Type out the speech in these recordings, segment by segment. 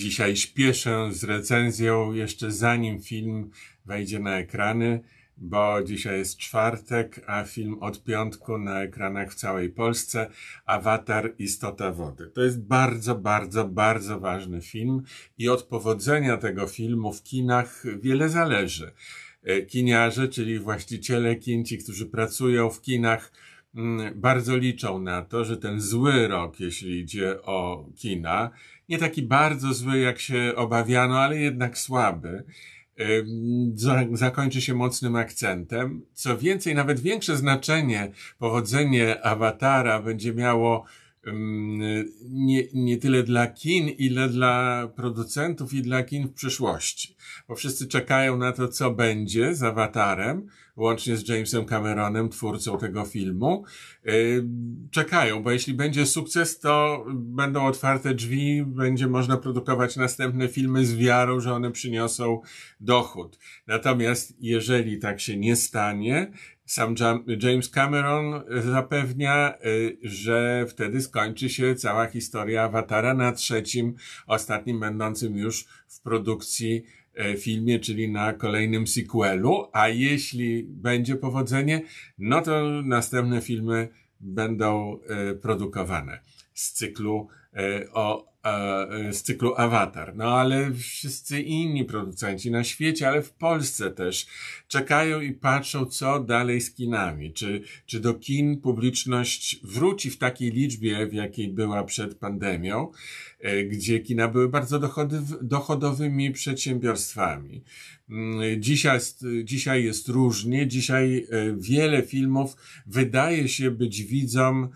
dzisiaj śpieszę z recenzją jeszcze zanim film wejdzie na ekrany, bo dzisiaj jest czwartek, a film od piątku na ekranach w całej Polsce, Avatar, Istota Wody. To jest bardzo, bardzo, bardzo ważny film i od powodzenia tego filmu w kinach wiele zależy. Kiniarze, czyli właściciele kin, ci, którzy pracują w kinach, bardzo liczą na to, że ten zły rok, jeśli idzie o kina, nie taki bardzo zły, jak się obawiano, ale jednak słaby, zakończy się mocnym akcentem. Co więcej, nawet większe znaczenie powodzenie Awatara będzie miało nie tyle dla kin, ile dla producentów i dla kin w przyszłości. Bo wszyscy czekają na to, co będzie z Awatarem, łącznie z Jamesem Cameronem, twórcą tego filmu. Czekają, bo jeśli będzie sukces, to będą otwarte drzwi, będzie można produkować następne filmy z wiarą, że one przyniosą dochód. Natomiast jeżeli tak się nie stanie, sam James Cameron zapewnia, że wtedy skończy się cała historia Awatara na trzecim, ostatnim będącym już w produkcji filmie, czyli na kolejnym sequelu, a jeśli będzie powodzenie, no to następne filmy będą produkowane z cyklu Avatar. No ale wszyscy inni producenci na świecie, ale w Polsce też czekają i patrzą, co dalej z kinami. Czy do kin publiczność wróci w takiej liczbie, w jakiej była przed pandemią, gdzie kina były bardzo dochodowymi przedsiębiorstwami. Dzisiaj jest różnie. Dzisiaj wiele filmów wydaje się być widzom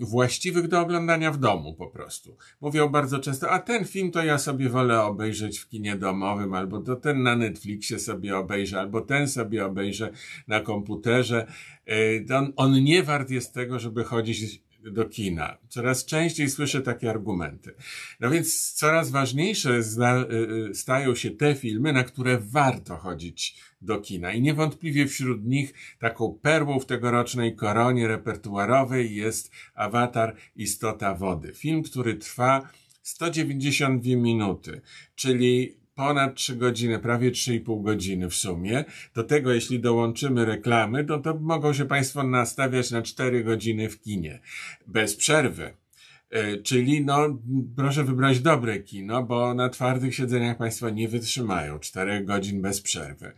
właściwych do oglądania w domu po prostu. Mówią bardzo często, a ten film to ja sobie wolę obejrzeć w kinie domowym, albo to ten na Netflixie sobie obejrzę, albo ten sobie obejrzę na komputerze. On nie wart jest tego, żeby chodzić do kina. Coraz częściej słyszę takie argumenty. No więc coraz ważniejsze stają się te filmy, na które warto chodzić do kina. I niewątpliwie wśród nich taką perłą w tegorocznej koronie repertuarowej jest Avatar, Istota Wody. Film, który trwa 192 minuty, czyli ponad 3 godziny, prawie 3,5 godziny w sumie. Do tego, jeśli dołączymy reklamy, to mogą się Państwo nastawiać na 4 godziny w kinie. Bez przerwy. Czyli proszę wybrać dobre kino, bo na twardych siedzeniach Państwo nie wytrzymają 4 godzin bez przerwy.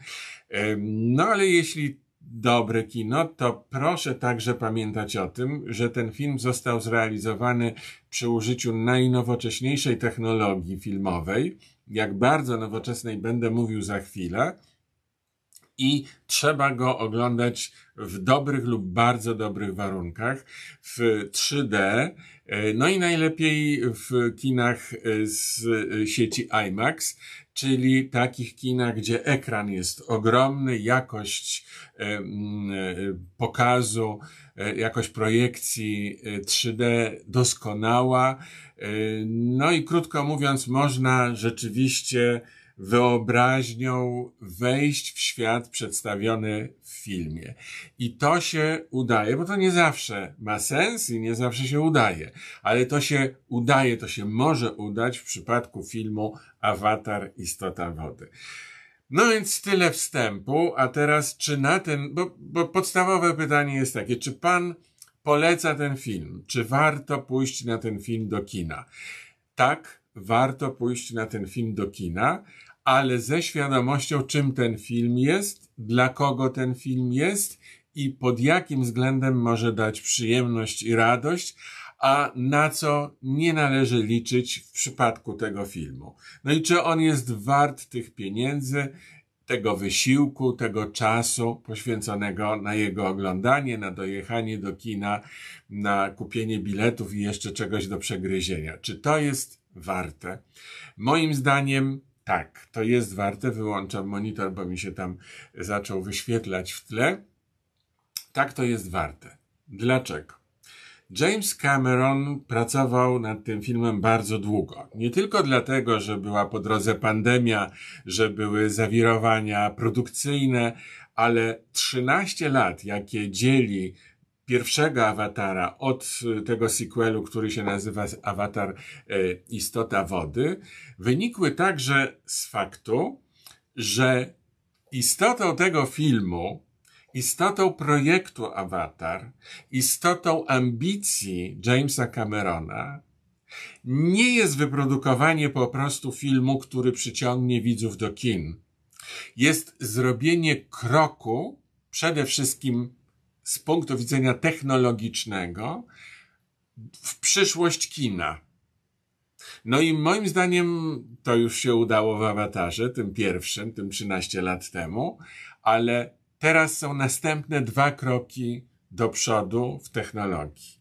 No ale jeśli dobre kino, to proszę także pamiętać o tym, że ten film został zrealizowany przy użyciu najnowocześniejszej technologii filmowej. Jak bardzo nowoczesnej będę mówił za chwilę i trzeba go oglądać w dobrych lub bardzo dobrych warunkach, w 3D, no i najlepiej w kinach z sieci IMAX, czyli takich kinach, gdzie ekran jest ogromny, jakość pokazu, jakość projekcji 3D doskonała. No i krótko mówiąc, można rzeczywiście wyobraźnią wejść w świat przedstawiony w filmie. I to się udaje, bo to nie zawsze ma sens i nie zawsze się udaje, ale to się udaje, to się może udać w przypadku filmu Avatar, Istota Wody. No więc tyle wstępu, a teraz czy na ten, bo podstawowe pytanie jest takie, czy pan poleca ten film? Czy warto pójść na ten film do kina? Tak, warto pójść na ten film do kina, ale ze świadomością, czym ten film jest, dla kogo ten film jest i pod jakim względem może dać przyjemność i radość, a na co nie należy liczyć w przypadku tego filmu. No i czy on jest wart tych pieniędzy, tego wysiłku, tego czasu poświęconego na jego oglądanie, na dojechanie do kina, na kupienie biletów i jeszcze czegoś do przegryzienia. Czy to jest warte? Moim zdaniem tak, to jest warte. Wyłączam monitor, bo mi się tam zaczął wyświetlać w tle. Tak, to jest warte. Dlaczego? James Cameron pracował nad tym filmem bardzo długo. Nie tylko dlatego, że była po drodze pandemia, że były zawirowania produkcyjne, ale 13 lat, jakie dzieli pierwszego Awatara od tego sequelu, który się nazywa Avatar Istota Wody, wynikły także z faktu, że istotą tego filmu, istotą projektu Avatar, istotą ambicji Jamesa Camerona nie jest wyprodukowanie po prostu filmu, który przyciągnie widzów do kin. Jest zrobienie kroku, przede wszystkim z punktu widzenia technologicznego, w przyszłość kina. No i moim zdaniem to już się udało w Awatarze, tym pierwszym, tym 13 lat temu, ale teraz są następne dwa kroki do przodu w technologii.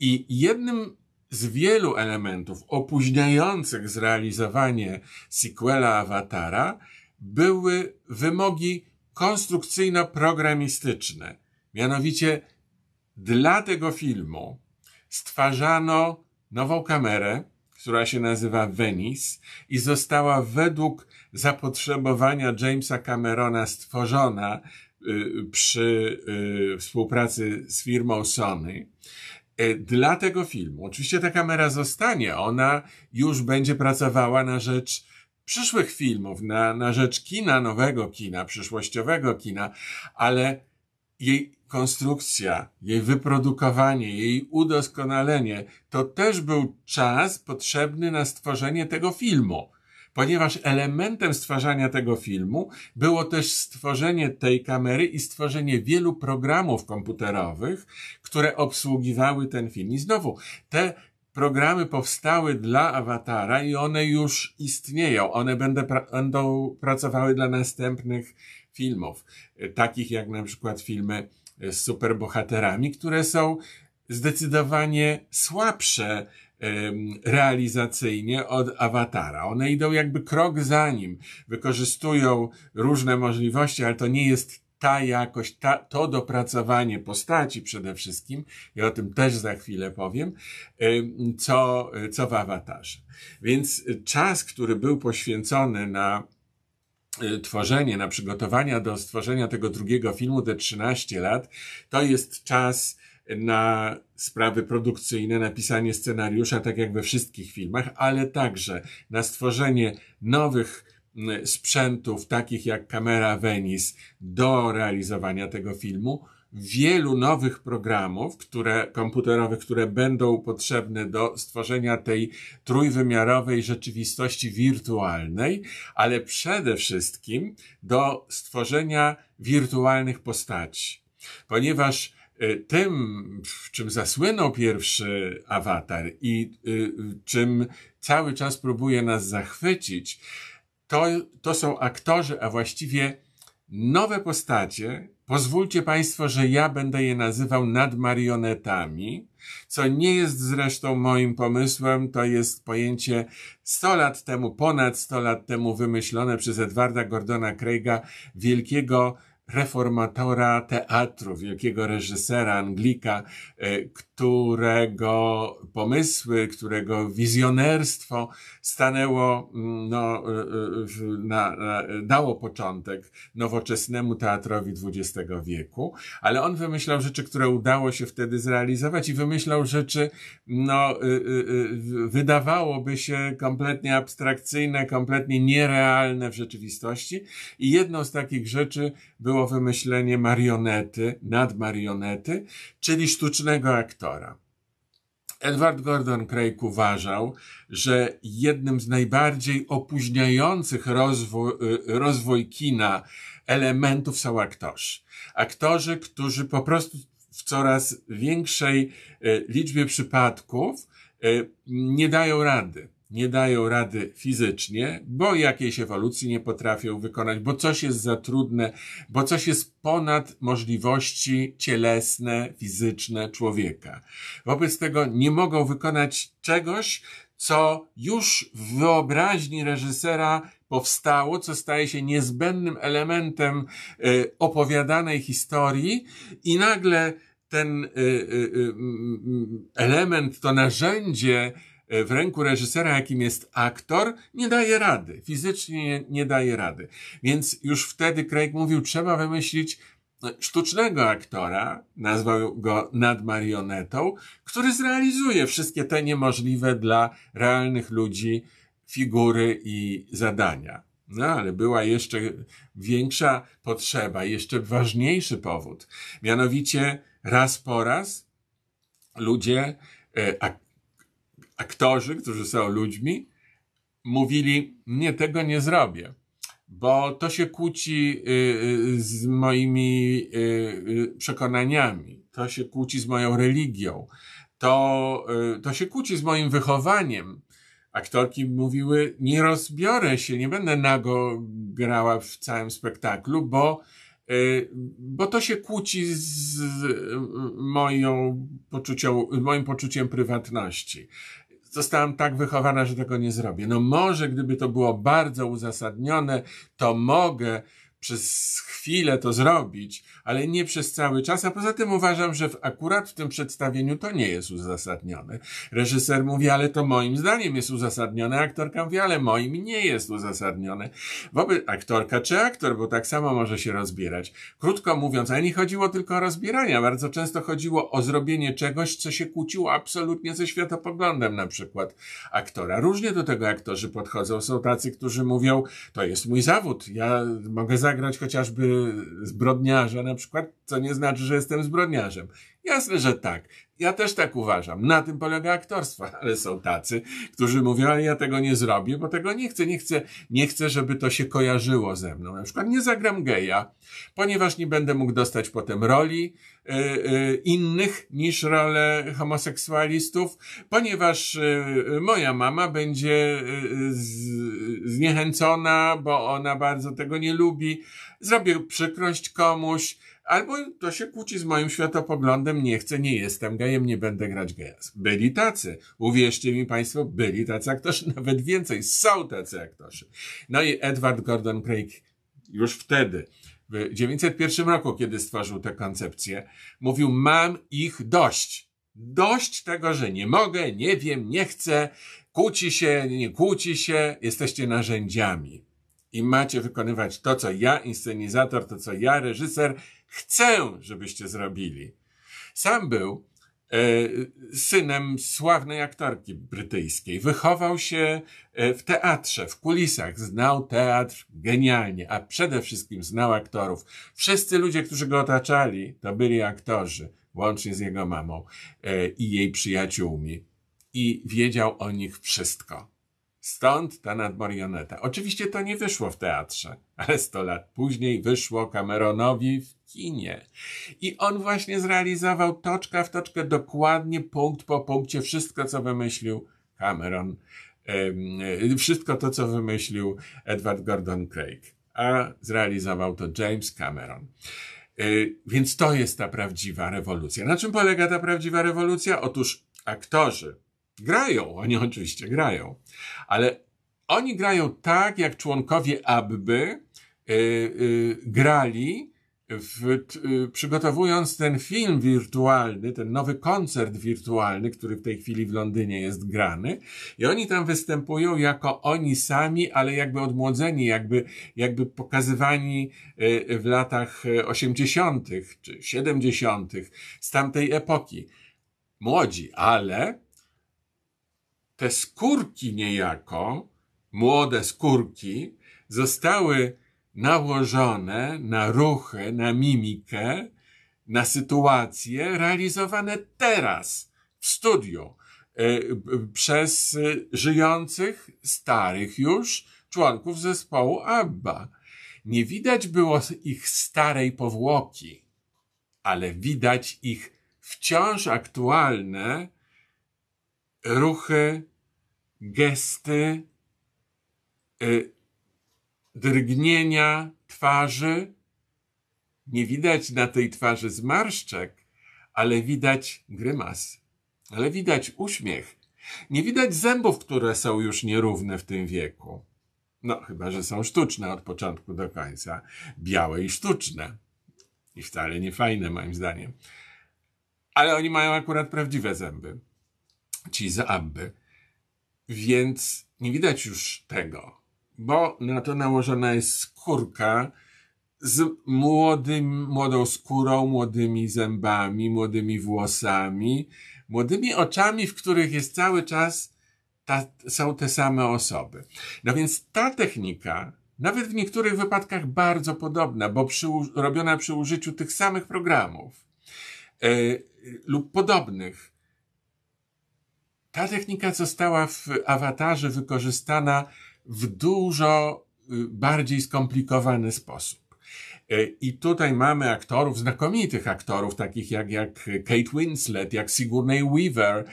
I jednym z wielu elementów opóźniających zrealizowanie sequela Awatara były wymogi konstrukcyjno-programistyczne. Mianowicie dla tego filmu stwarzano nową kamerę, która się nazywa Venice i została według zapotrzebowania Jamesa Camerona stworzona przy współpracy z firmą Sony. Dla tego filmu. Oczywiście ta kamera zostanie, ona już będzie pracowała na rzecz przyszłych filmów, na rzecz kina, nowego kina, przyszłościowego kina, ale jej konstrukcja, jej wyprodukowanie, jej udoskonalenie to też był czas potrzebny na stworzenie tego filmu, ponieważ elementem stwarzania tego filmu było też stworzenie tej kamery i stworzenie wielu programów komputerowych, które obsługiwały ten film. I znowu, te programy powstały dla Awatara i one już istnieją. One będą pracowały dla następnych filmów, takich jak na przykład filmy z superbohaterami, które są zdecydowanie słabsze realizacyjnie od Awatara. One idą jakby krok za nim, wykorzystują różne możliwości, ale to nie jest ta jakość, to dopracowanie postaci przede wszystkim, ja o tym też za chwilę powiem, co w Awatarze. Więc czas, który był poświęcony na tworzenie, na przygotowania do stworzenia tego drugiego filmu, te 13 lat, to jest czas na sprawy produkcyjne, na pisanie scenariusza, tak jak we wszystkich filmach, ale także na stworzenie nowych sprzętów, takich jak kamera Venice, do realizowania tego filmu, wielu nowych programów komputerowych, które będą potrzebne do stworzenia tej trójwymiarowej rzeczywistości wirtualnej, ale przede wszystkim do stworzenia wirtualnych postaci. Ponieważ tym, w czym zasłynął pierwszy Awatar i czym cały czas próbuje nas zachwycić, to są aktorzy, a właściwie nowe postacie. Pozwólcie Państwo, że ja będę je nazywał nadmarionetami, co nie jest zresztą moim pomysłem. To jest pojęcie 100 lat temu, ponad 100 lat temu wymyślone przez Edwarda Gordona Craiga, wielkiego reformatora teatru, wielkiego reżysera Anglika, którego pomysły, którego wizjonerstwo stanęło, no, dało początek nowoczesnemu teatrowi XX wieku, ale on wymyślał rzeczy, które udało się wtedy zrealizować i wymyślał rzeczy, no, wydawałoby się kompletnie abstrakcyjne, kompletnie nierealne w rzeczywistości i jedną z takich rzeczy było wymyślenie marionety, nadmarionety, czyli sztucznego aktora. Edward Gordon Craig uważał, że jednym z najbardziej opóźniających rozwój kina elementów są aktorzy. Aktorzy, którzy po prostu w coraz większej liczbie przypadków nie dają rady. Nie dają rady fizycznie, bo jakiejś ewolucji nie potrafią wykonać, bo coś jest za trudne, bo coś jest ponad możliwości cielesne, fizyczne człowieka. Wobec tego nie mogą wykonać czegoś, co już w wyobraźni reżysera powstało, co staje się niezbędnym elementem opowiadanej historii i nagle ten element, to narzędzie w ręku reżysera, jakim jest aktor, nie daje rady. Fizycznie nie daje rady. Więc już wtedy Craig mówił, trzeba wymyślić sztucznego aktora, nazwał go nadmarionetą, który zrealizuje wszystkie te niemożliwe dla realnych ludzi figury i zadania. No, ale była jeszcze większa potrzeba, jeszcze ważniejszy powód. Mianowicie raz po raz ludzie, aktorzy, którzy są ludźmi, mówili, nie, tego nie zrobię, bo to się kłóci z moimi przekonaniami, to się kłóci z moją religią, to się kłóci z moim wychowaniem. Aktorki mówiły, nie rozbiorę się, nie będę nago grała w całym spektaklu, bo to się kłóci z moim poczuciem prywatności. Zostałam tak wychowana, że tego nie zrobię. No może gdyby to było bardzo uzasadnione, to mogę przez chwilę to zrobić, ale nie przez cały czas, a poza tym uważam, że akurat w tym przedstawieniu to nie jest uzasadnione. Reżyser mówi, ale to moim zdaniem jest uzasadnione, aktorka mówi, ale moim nie jest uzasadnione. Wobec aktorka czy aktor, bo tak samo może się rozbierać. Krótko mówiąc, ale nie chodziło tylko o rozbierania, bardzo często chodziło o zrobienie czegoś, co się kłóciło absolutnie ze światopoglądem na przykład aktora. Różnie do tego aktorzy podchodzą, są tacy, którzy mówią, to jest mój zawód, ja mogę zagrać chociażby zbrodniarza na przykład, co nie znaczy, że jestem zbrodniarzem. Jasne, że tak. Ja też tak uważam. Na tym polega aktorstwo, ale są tacy, którzy mówią, ale ja tego nie zrobię, bo tego nie chcę, żeby to się kojarzyło ze mną. Na przykład nie zagram geja, ponieważ nie będę mógł dostać potem roli innych niż role homoseksualistów, ponieważ moja mama będzie zniechęcona, bo ona bardzo tego nie lubi. Zrobię przykrość komuś, albo to się kłóci z moim światopoglądem, nie chcę, nie jestem gejem, nie będę grać geja. Byli tacy, uwierzcie mi państwo, byli tacy aktorzy, nawet więcej, są tacy aktorzy. No i Edward Gordon Craig już wtedy, w 1901 roku, kiedy stworzył tę koncepcję, mówił, mam ich dość. Dość tego, że nie mogę, nie wiem, nie chcę, kłóci się, nie kłóci się, jesteście narzędziami. I macie wykonywać to, co ja, inscenizator, to, co ja, reżyser, chcę, żebyście zrobili. Sam był synem sławnej aktorki brytyjskiej. Wychował się w teatrze, w kulisach. Znał teatr genialnie, a przede wszystkim znał aktorów. Wszyscy ludzie, którzy go otaczali, to byli aktorzy, łącznie z jego mamą i jej przyjaciółmi. I wiedział o nich wszystko. Stąd ta nadmarioneta. Oczywiście to nie wyszło w teatrze, ale 100 lat później wyszło Cameronowi w kinie. I on właśnie zrealizował toczka w toczkę, dokładnie punkt po punkcie wszystko, co wymyślił Cameron. Wszystko to, co wymyślił Edward Gordon Craig. A zrealizował to James Cameron. Więc to jest ta prawdziwa rewolucja. Na czym polega ta prawdziwa rewolucja? Otóż aktorzy grają, oni oczywiście grają, ale oni grają tak, jak członkowie ABBY grali, przygotowując ten film wirtualny, ten nowy koncert wirtualny, który w tej chwili w Londynie jest grany, i oni tam występują jako oni sami, ale jakby odmłodzeni, jakby pokazywani w latach 80. czy 70. z tamtej epoki. Młodzi, ale te skórki niejako, młode skórki, zostały nałożone na ruchy, na mimikę, na sytuacje realizowane teraz w studiu przez żyjących, starych już członków zespołu ABBA. Nie widać było ich starej powłoki, ale widać ich wciąż aktualne ruchy, gesty, drgnienia twarzy. Nie widać na tej twarzy zmarszczek, ale widać grymas, ale widać uśmiech. Nie widać zębów, które są już nierówne w tym wieku. No, chyba że są sztuczne od początku do końca. Białe i sztuczne. I wcale nie fajne, moim zdaniem. Ale oni mają akurat prawdziwe zęby. Ci z ABBY, więc nie widać już tego, bo na to nałożona jest skórka z młodą skórą, młodymi zębami, młodymi włosami, młodymi oczami, w których jest cały czas są te same osoby. No więc ta technika, nawet w niektórych wypadkach bardzo podobna, bo robiona przy użyciu tych samych programów lub podobnych, ta technika została w Awatarze wykorzystana w dużo bardziej skomplikowany sposób. I tutaj mamy aktorów, znakomitych aktorów, takich jak Kate Winslet, jak Sigourney Weaver,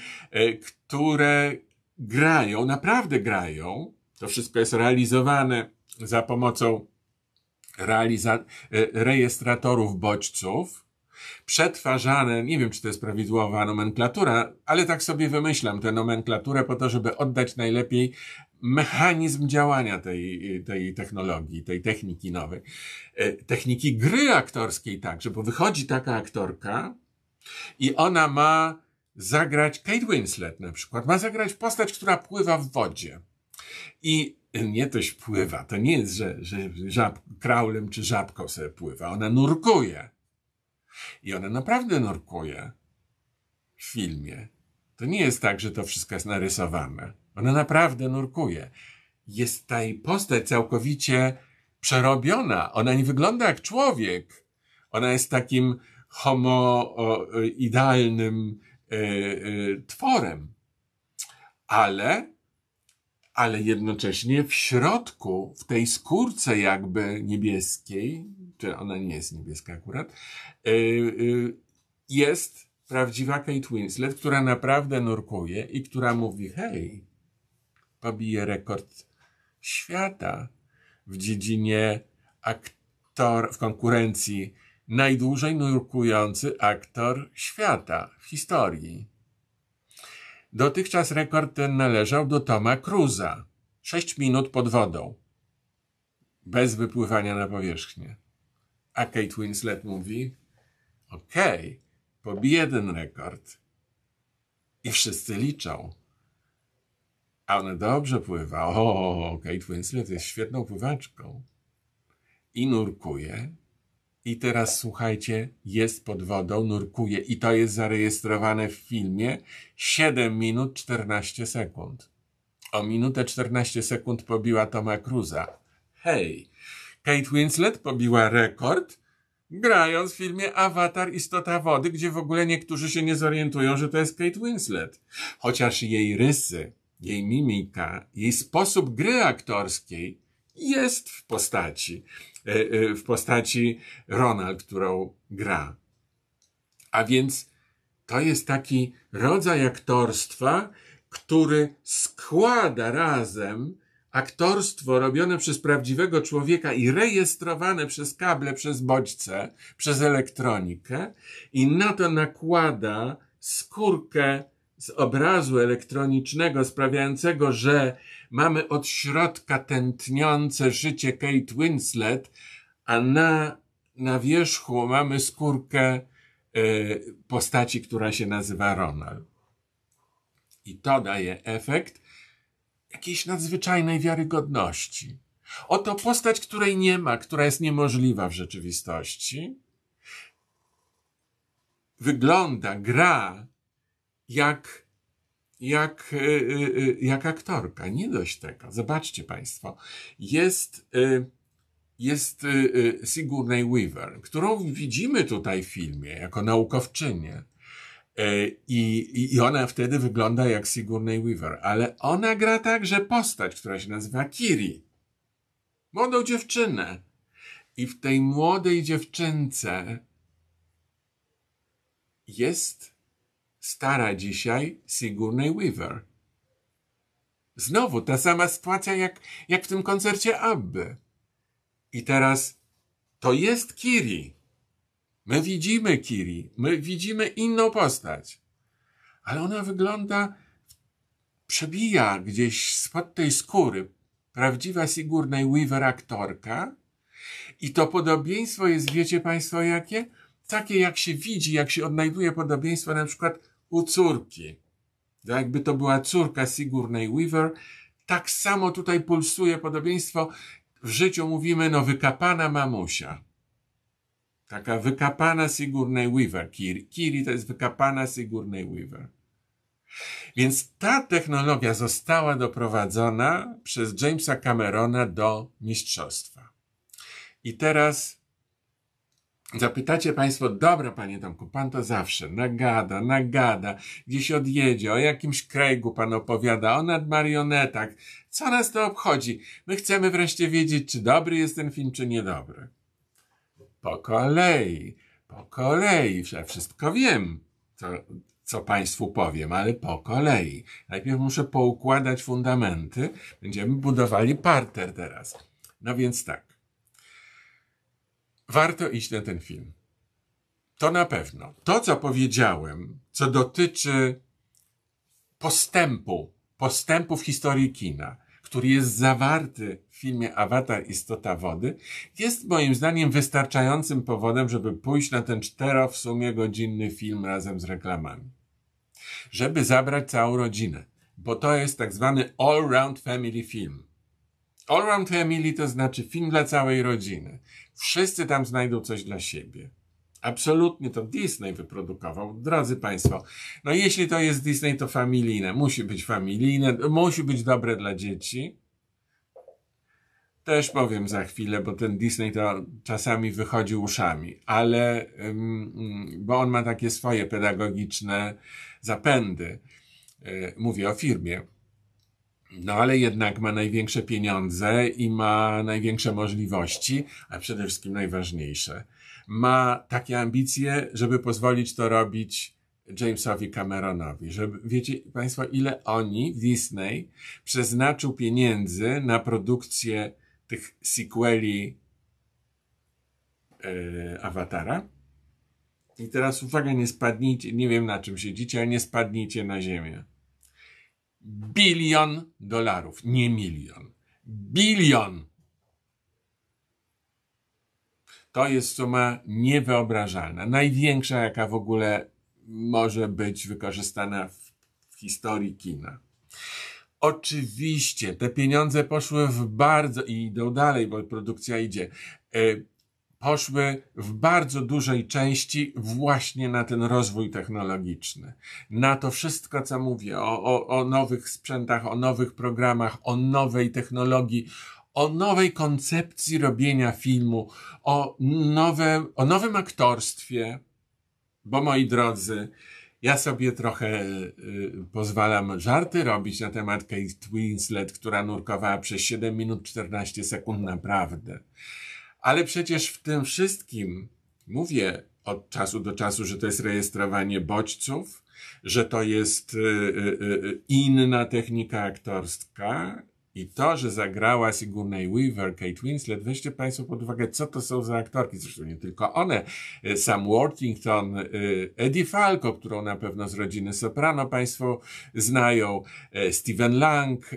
które grają, naprawdę grają. To wszystko jest realizowane za pomocą rejestratorów bodźców, przetwarzane, nie wiem czy to jest prawidłowa nomenklatura, ale tak sobie wymyślam tę nomenklaturę po to, żeby oddać najlepiej mechanizm działania tej technologii, tej techniki nowej. Techniki gry aktorskiej także, bo wychodzi taka aktorka i ona ma zagrać, Kate Winslet na przykład, ma zagrać postać, która pływa w wodzie. I nie toś pływa, to nie jest, że kraulem czy żabką sobie pływa, ona nurkuje. I ona naprawdę nurkuje w filmie. To nie jest tak, że to wszystko jest narysowane. Ona naprawdę nurkuje. Jest ta jej postać całkowicie przerobiona. Ona nie wygląda jak człowiek. Ona jest takim homoidealnym tworem. Ale jednocześnie w środku, w tej skórce jakby niebieskiej, czy ona nie jest niebieska akurat, jest prawdziwa Kate Winslet, która naprawdę nurkuje i która mówi: hej, pobije rekord świata w dziedzinie w konkurencji najdłużej nurkujący aktor świata w historii. Dotychczas rekord ten należał do Toma Cruza. 6 minut pod wodą. Bez wypływania na powierzchnię. A Kate Winslet mówi: okej, pobiję ten rekord. I wszyscy liczą. A ona dobrze pływa. O, Kate Winslet jest świetną pływaczką. I nurkuje. I teraz słuchajcie, jest pod wodą, nurkuje i to jest zarejestrowane w filmie 7 minut 14 sekund. O minutę 14 sekund pobiła Toma Cruza. Hej, Kate Winslet pobiła rekord grając w filmie Avatar Istota Wody, gdzie w ogóle niektórzy się nie zorientują, że to jest Kate Winslet. Chociaż jej rysy, jej mimika, jej sposób gry aktorskiej jest w postaci Ronald, którą gra. A więc to jest taki rodzaj aktorstwa, który składa razem aktorstwo robione przez prawdziwego człowieka i rejestrowane przez kable, przez bodźce, przez elektronikę i na to nakłada skórkę z obrazu elektronicznego sprawiającego, że mamy od środka tętniące życie Kate Winslet, a na wierzchu mamy skórkę postaci, która się nazywa Ronald. I to daje efekt jakiejś nadzwyczajnej wiarygodności. Oto postać, której nie ma, która jest niemożliwa w rzeczywistości, wygląda, gra jak aktorka. Nie dość tego. Zobaczcie państwo. Jest Sigourney Weaver, którą widzimy tutaj w filmie jako naukowczynię. I ona wtedy wygląda jak Sigourney Weaver. Ale ona gra także postać, która się nazywa Kiri. Młodą dziewczynę. I w tej młodej dziewczynce jest stara dzisiaj Sigourney Weaver. Znowu ta sama sytuacja jak w tym koncercie ABBY. I teraz to jest Kiri. My widzimy Kiri. My widzimy inną postać. Ale ona wygląda, przebija gdzieś spod tej skóry prawdziwa Sigourney Weaver aktorka. I to podobieństwo jest, wiecie państwo jakie? Takie jak się widzi, jak się odnajduje podobieństwo na przykład u córki. Jakby to była córka Sigourney Weaver, tak samo tutaj pulsuje podobieństwo. W życiu mówimy, no wykapana mamusia. Taka wykapana Sigourney Weaver. Kiri to jest wykapana Sigourney Weaver. Więc ta technologia została doprowadzona przez Jamesa Camerona do mistrzostwa. I teraz zapytacie Państwo, dobra Panie Tomku, Pan to zawsze nagada, gdzieś odjedzie, o jakimś Craigu Pan opowiada, o nadmarionetach. Co nas to obchodzi? My chcemy wreszcie wiedzieć, czy dobry jest ten film, czy niedobry. Po kolei, ja wszystko wiem, co Państwu powiem, ale po kolei. Najpierw muszę poukładać fundamenty, będziemy budowali parter teraz. No więc tak. Warto iść na ten film. To na pewno. To, co powiedziałem, co dotyczy postępu w historii kina, który jest zawarty w filmie Avatar Istota Wody, jest moim zdaniem wystarczającym powodem, żeby pójść na ten 4 w sumie godzinny film razem z reklamami. Żeby zabrać całą rodzinę, bo to jest tak zwany all-round family film. All-round family to znaczy film dla całej rodziny. Wszyscy tam znajdą coś dla siebie. Absolutnie to Disney wyprodukował. Drodzy Państwo, no jeśli to jest Disney, to familijne. Musi być familijne, musi być dobre dla dzieci. Też powiem za chwilę, bo ten Disney to czasami wychodzi uszami, ale bo on ma takie swoje pedagogiczne zapędy. Mówię o firmie. No ale jednak ma największe pieniądze i ma największe możliwości, a przede wszystkim najważniejsze. Ma takie ambicje, żeby pozwolić to robić Jamesowi Cameronowi. Żeby, wiecie Państwo, ile oni, Disney, przeznaczył pieniędzy na produkcję tych sequeli Awatara? I teraz uwaga, nie spadnijcie, nie wiem na czym siedzicie, ale nie spadnijcie na ziemię. $1 billion, nie milion. Bilion. To jest suma niewyobrażalna. Największa, jaka w ogóle może być wykorzystana w historii kina. Oczywiście te pieniądze poszły w bardzo, i idą dalej, bo produkcja idzie, poszły w bardzo dużej części właśnie na ten rozwój technologiczny. Na to wszystko, co mówię, o nowych sprzętach, o nowych programach, o nowej technologii, o nowej koncepcji robienia filmu, o nowym aktorstwie, bo moi drodzy, ja sobie trochę pozwalam żarty robić na temat Kate Winslet, która nurkowała przez 7 minut 14 sekund naprawdę. Ale przecież w tym wszystkim mówię od czasu do czasu, że to jest rejestrowanie bodźców, że to jest inna technika aktorska i to, że zagrała Sigourney Weaver, Kate Winslet, weźcie Państwo pod uwagę, co to są za aktorki, zresztą nie tylko one, Sam Worthington, Eddie Falco, którą na pewno z rodziny Soprano Państwo znają, Steven Lang,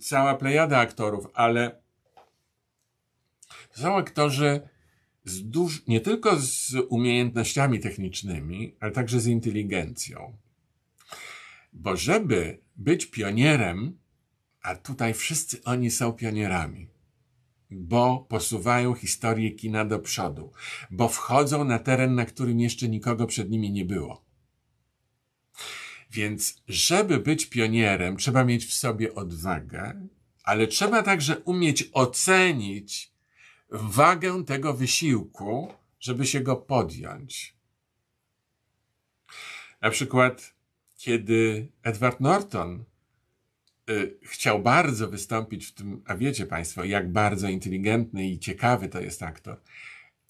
cała plejada aktorów, ale są aktorzy nie tylko z umiejętnościami technicznymi, ale także z inteligencją. Bo żeby być pionierem, a tutaj wszyscy oni są pionierami, bo posuwają historię kina do przodu, bo wchodzą na teren, na którym jeszcze nikogo przed nimi nie było. Więc żeby być pionierem, trzeba mieć w sobie odwagę, ale trzeba także umieć ocenić wagę tego wysiłku, żeby się go podjąć. Na przykład, kiedy Edward Norton chciał bardzo wystąpić w tym, a wiecie Państwo, jak bardzo inteligentny i ciekawy to jest aktor,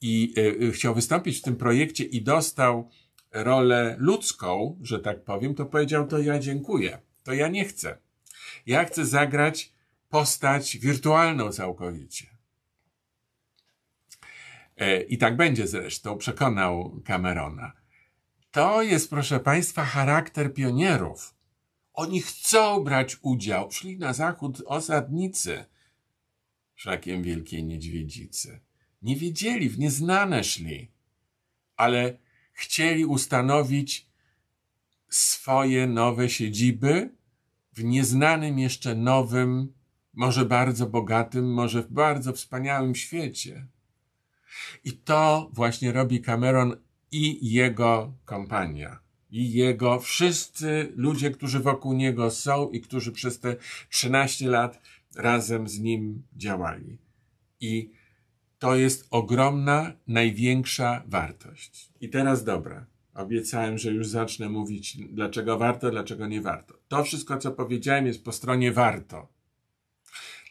i chciał wystąpić w tym projekcie i dostał rolę ludzką, że tak powiem, to powiedział, to ja dziękuję, to ja nie chcę. Ja chcę zagrać postać wirtualną całkowicie. I tak będzie zresztą, przekonał Camerona. To jest, proszę Państwa, charakter pionierów. Oni chcą brać udział. Szli na zachód osadnicy szlakiem Wielkiej Niedźwiedzicy. Nie wiedzieli, w nieznane szli, ale chcieli ustanowić swoje nowe siedziby w nieznanym jeszcze nowym, może bardzo bogatym, może bardzo wspaniałym świecie. I to właśnie robi Cameron i jego kompania. I jego wszyscy ludzie, którzy wokół niego są i którzy przez te 13 lat razem z nim działali. I to jest ogromna, największa wartość. I teraz dobra. Obiecałem, że już zacznę mówić, dlaczego warto, dlaczego nie warto. To wszystko, co powiedziałem, jest po stronie warto.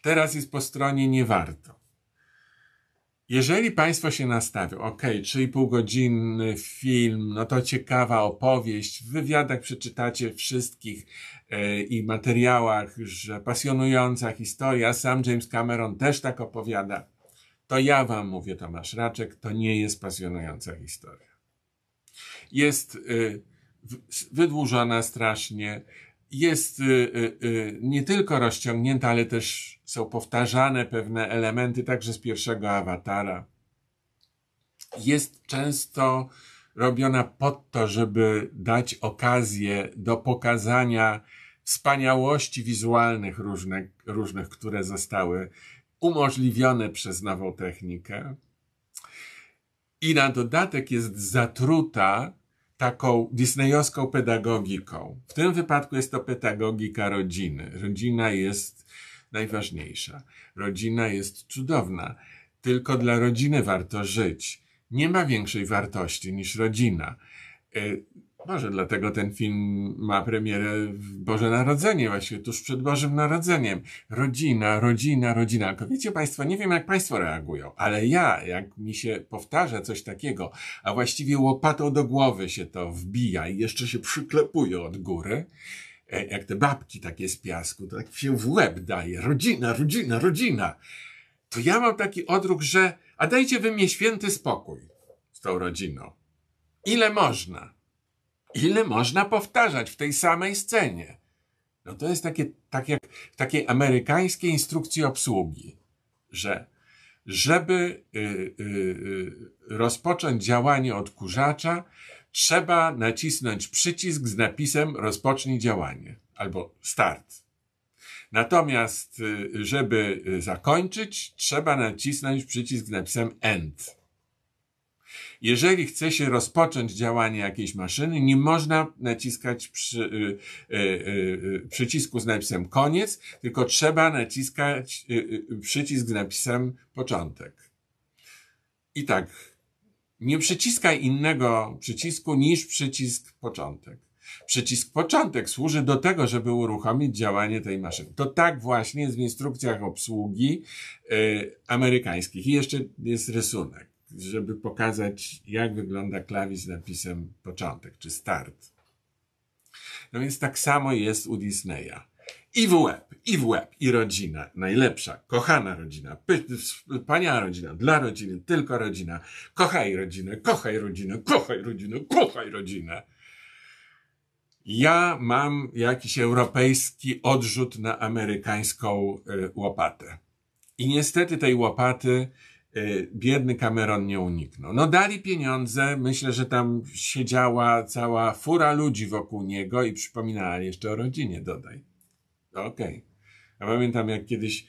Teraz jest po stronie nie warto. Jeżeli Państwo się nastawią, okej, 3,5-godzinny film, no to ciekawa opowieść, w wywiadach przeczytacie wszystkich i materiałach, że pasjonująca historia, sam James Cameron też tak opowiada, to ja Wam mówię, Tomasz Raczek, to nie jest pasjonująca historia. Jest wydłużona strasznie, jest nie tylko rozciągnięta, ale też są powtarzane pewne elementy, także z pierwszego Awatara. Jest często robiona pod to, żeby dać okazję do pokazania wspaniałości wizualnych różnych, które zostały umożliwione przez nową technikę. I na dodatek jest zatruta taką disneyowską pedagogiką. W tym wypadku jest to pedagogika rodziny. Rodzina jest najważniejsza. Rodzina jest cudowna. Tylko dla rodziny warto żyć. Nie ma większej wartości niż rodzina. Może dlatego ten film ma premierę w Boże Narodzenie, właśnie tuż przed Bożym Narodzeniem. Rodzina, rodzina, rodzina. Tylko wiecie Państwo, nie wiem jak Państwo reagują, ale ja, jak mi się powtarza coś takiego, a właściwie łopatą do głowy się to wbija i jeszcze się przyklepuje od góry, jak te babki takie z piasku, to tak się w łeb daje. Rodzina, rodzina, rodzina. To ja mam taki odruch, że a dajcie wy mnie święty spokój z tą rodziną. Ile można? Ile można powtarzać w tej samej scenie? No to jest takie, tak jak w takiej amerykańskiej instrukcji obsługi, że żeby rozpocząć działanie odkurzacza, trzeba nacisnąć przycisk z napisem rozpocznij działanie albo start. Natomiast żeby zakończyć, trzeba nacisnąć przycisk z napisem end. Jeżeli chce się rozpocząć działanie jakiejś maszyny, nie można naciskać przycisku z napisem koniec, tylko trzeba naciskać przycisk z napisem początek. I tak, nie przyciskaj innego przycisku niż przycisk początek. Przycisk początek służy do tego, żeby uruchomić działanie tej maszyny. To tak właśnie jest w instrukcjach obsługi amerykańskich. I jeszcze jest rysunek, żeby pokazać, jak wygląda klawisz z napisem początek, czy start. No więc tak samo jest u Disneya. I w łeb, i rodzina, najlepsza, kochana rodzina, wspaniała rodzina, dla rodziny, tylko rodzina, kochaj rodzinę, kochaj rodzinę, kochaj rodzinę, kochaj rodzinę. Ja mam jakiś europejski odrzut na amerykańską łopatę. I niestety tej łopaty biedny Cameron nie uniknął. No dali pieniądze, myślę, że tam siedziała cała fura ludzi wokół niego i przypominała jeszcze o rodzinie, dodaj. Okej. Ja pamiętam, jak kiedyś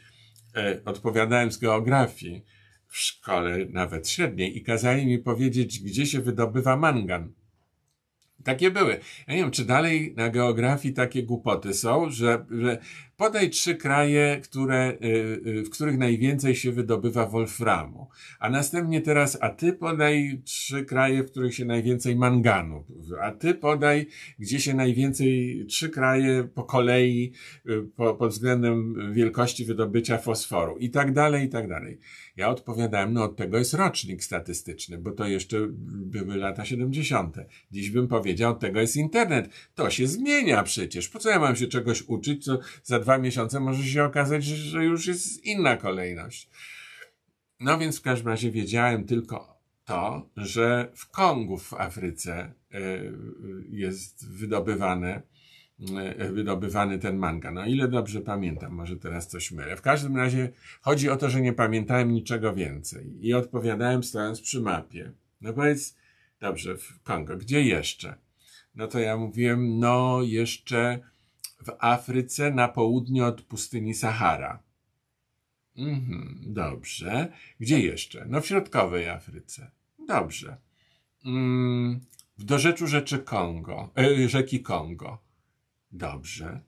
odpowiadałem z geografii w szkole, nawet średniej, i kazali mi powiedzieć, gdzie się wydobywa mangan. Takie były. Ja nie wiem, czy dalej na geografii takie głupoty są, że podaj 3 kraje, w których najwięcej się wydobywa wolframu, a następnie teraz, a ty podaj 3 kraje, w których się najwięcej manganu, a ty podaj, gdzie się najwięcej, 3 kraje po kolei pod względem wielkości wydobycia fosforu i tak dalej, i tak dalej. Ja odpowiadałem, no od tego jest rocznik statystyczny, bo to jeszcze były lata 70. Dziś bym powiedział, od tego jest internet. To się zmienia przecież. Po co ja mam się czegoś uczyć, co za 2 miesiące może się okazać, że już jest inna kolejność. No więc w każdym razie wiedziałem tylko to, że w Kongu w Afryce jest wydobywany ten mangan. No ile dobrze pamiętam, może teraz coś mylę. W każdym razie chodzi o to, że nie pamiętałem niczego więcej. I odpowiadałem stojąc przy mapie. No powiedz, dobrze, w Kongo, gdzie jeszcze? No to ja mówiłem, no jeszcze w Afryce na południe od pustyni Sahara. Dobrze. Gdzie jeszcze? No w środkowej Afryce. Dobrze. W dorzeczu rzeki Kongo. Dobrze.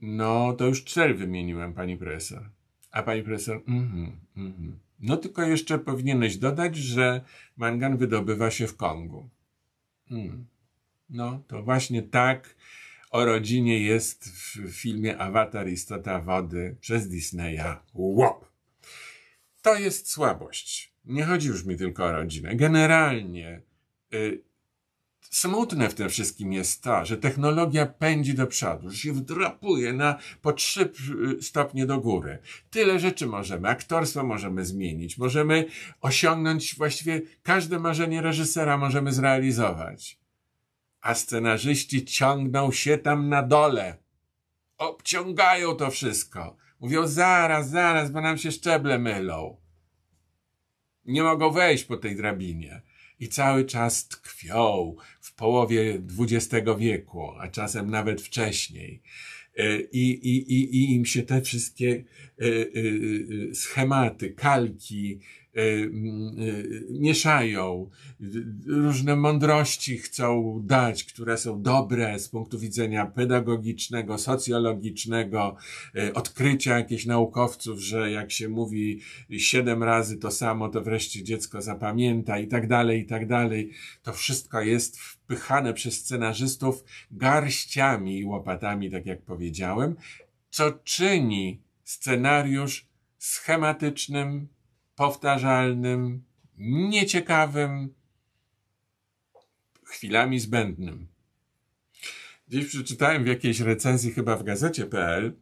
No to już 4 wymieniłem, pani profesor. A pani profesor... No tylko jeszcze powinieneś dodać, że mangan wydobywa się w Kongu. No to właśnie tak o rodzinie jest w filmie Avatar, Istota Wody przez Disneya. Łop! To jest słabość. Nie chodzi już mi tylko o rodzinę. Generalnie smutne w tym wszystkim jest to, że technologia pędzi do przodu, że się wdrapuje po 3 stopnie do góry. Tyle rzeczy możemy, aktorstwo możemy zmienić, możemy osiągnąć właściwie każde marzenie reżysera, możemy zrealizować. A scenarzyści ciągną się tam na dole. Obciągają to wszystko. Mówią zaraz, bo nam się szczeble mylą. Nie mogą wejść po tej drabinie. I cały czas tkwią w połowie XX wieku, a czasem nawet wcześniej. I im się te wszystkie schematy, kalki mieszają. Różne mądrości chcą dać, które są dobre z punktu widzenia pedagogicznego, socjologicznego, odkrycia jakichś naukowców, że jak się mówi 7 razy to samo, to wreszcie dziecko zapamięta i tak dalej, i tak dalej. To wszystko jest wpychane przez scenarzystów garściami i łopatami, tak jak powiedziałem, co czyni scenariusz schematycznym, powtarzalnym, nieciekawym, chwilami zbędnym. Dziś przeczytałem w jakiejś recenzji, chyba w gazecie.pl,